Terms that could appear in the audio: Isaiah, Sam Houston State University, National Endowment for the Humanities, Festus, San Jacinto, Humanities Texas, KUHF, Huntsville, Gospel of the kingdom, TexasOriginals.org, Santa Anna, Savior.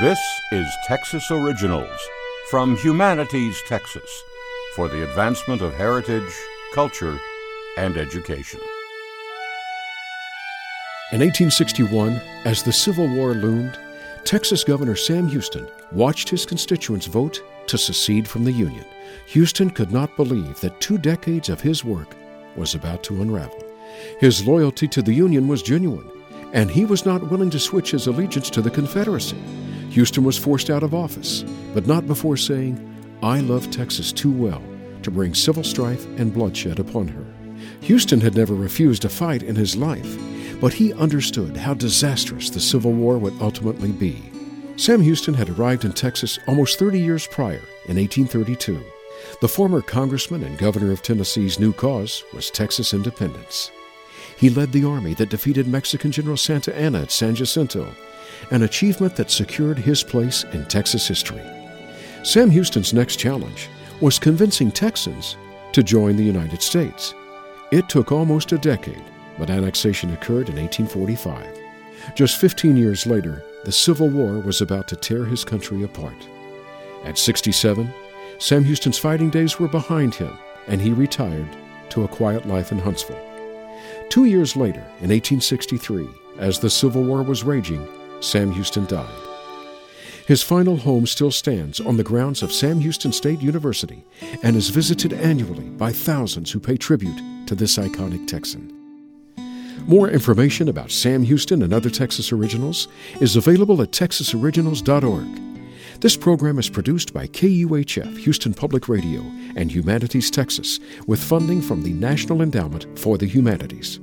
This is Texas Originals from Humanities Texas for the advancement of heritage, culture, and education. In 1861, as the Civil War loomed, Texas Governor Sam Houston watched his constituents vote to secede from the Union. Houston could not believe that 2 decades of his work was about to unravel. His loyalty to the Union was genuine, and he was not willing to switch his allegiance to the Confederacy. Houston was forced out of office, but not before saying, "I love Texas too well to bring civil strife and bloodshed upon her." Houston had never refused a fight in his life, but he understood how disastrous the Civil War would ultimately be. Sam Houston had arrived in Texas almost 30 years prior, in 1832. The former congressman and governor of Tennessee's new cause was Texas independence. He led the army that defeated Mexican General Santa Anna at San Jacinto, an achievement that secured his place in Texas history. Sam Houston's next challenge was convincing Texans to join the United States. It took almost a decade, but annexation occurred in 1845. Just 15 years later, the Civil War was about to tear his country apart. At 67, Sam Houston's fighting days were behind him, and he retired to a quiet life in Huntsville. 2 years later, in 1863, as the Civil War was raging, Sam Houston died. His final home still stands on the grounds of Sam Houston State University and is visited annually by thousands who pay tribute to this iconic Texan. More information about Sam Houston and other Texas Originals is available at TexasOriginals.org. This program is produced by KUHF, Houston Public Radio, and Humanities Texas, with funding from the National Endowment for the Humanities.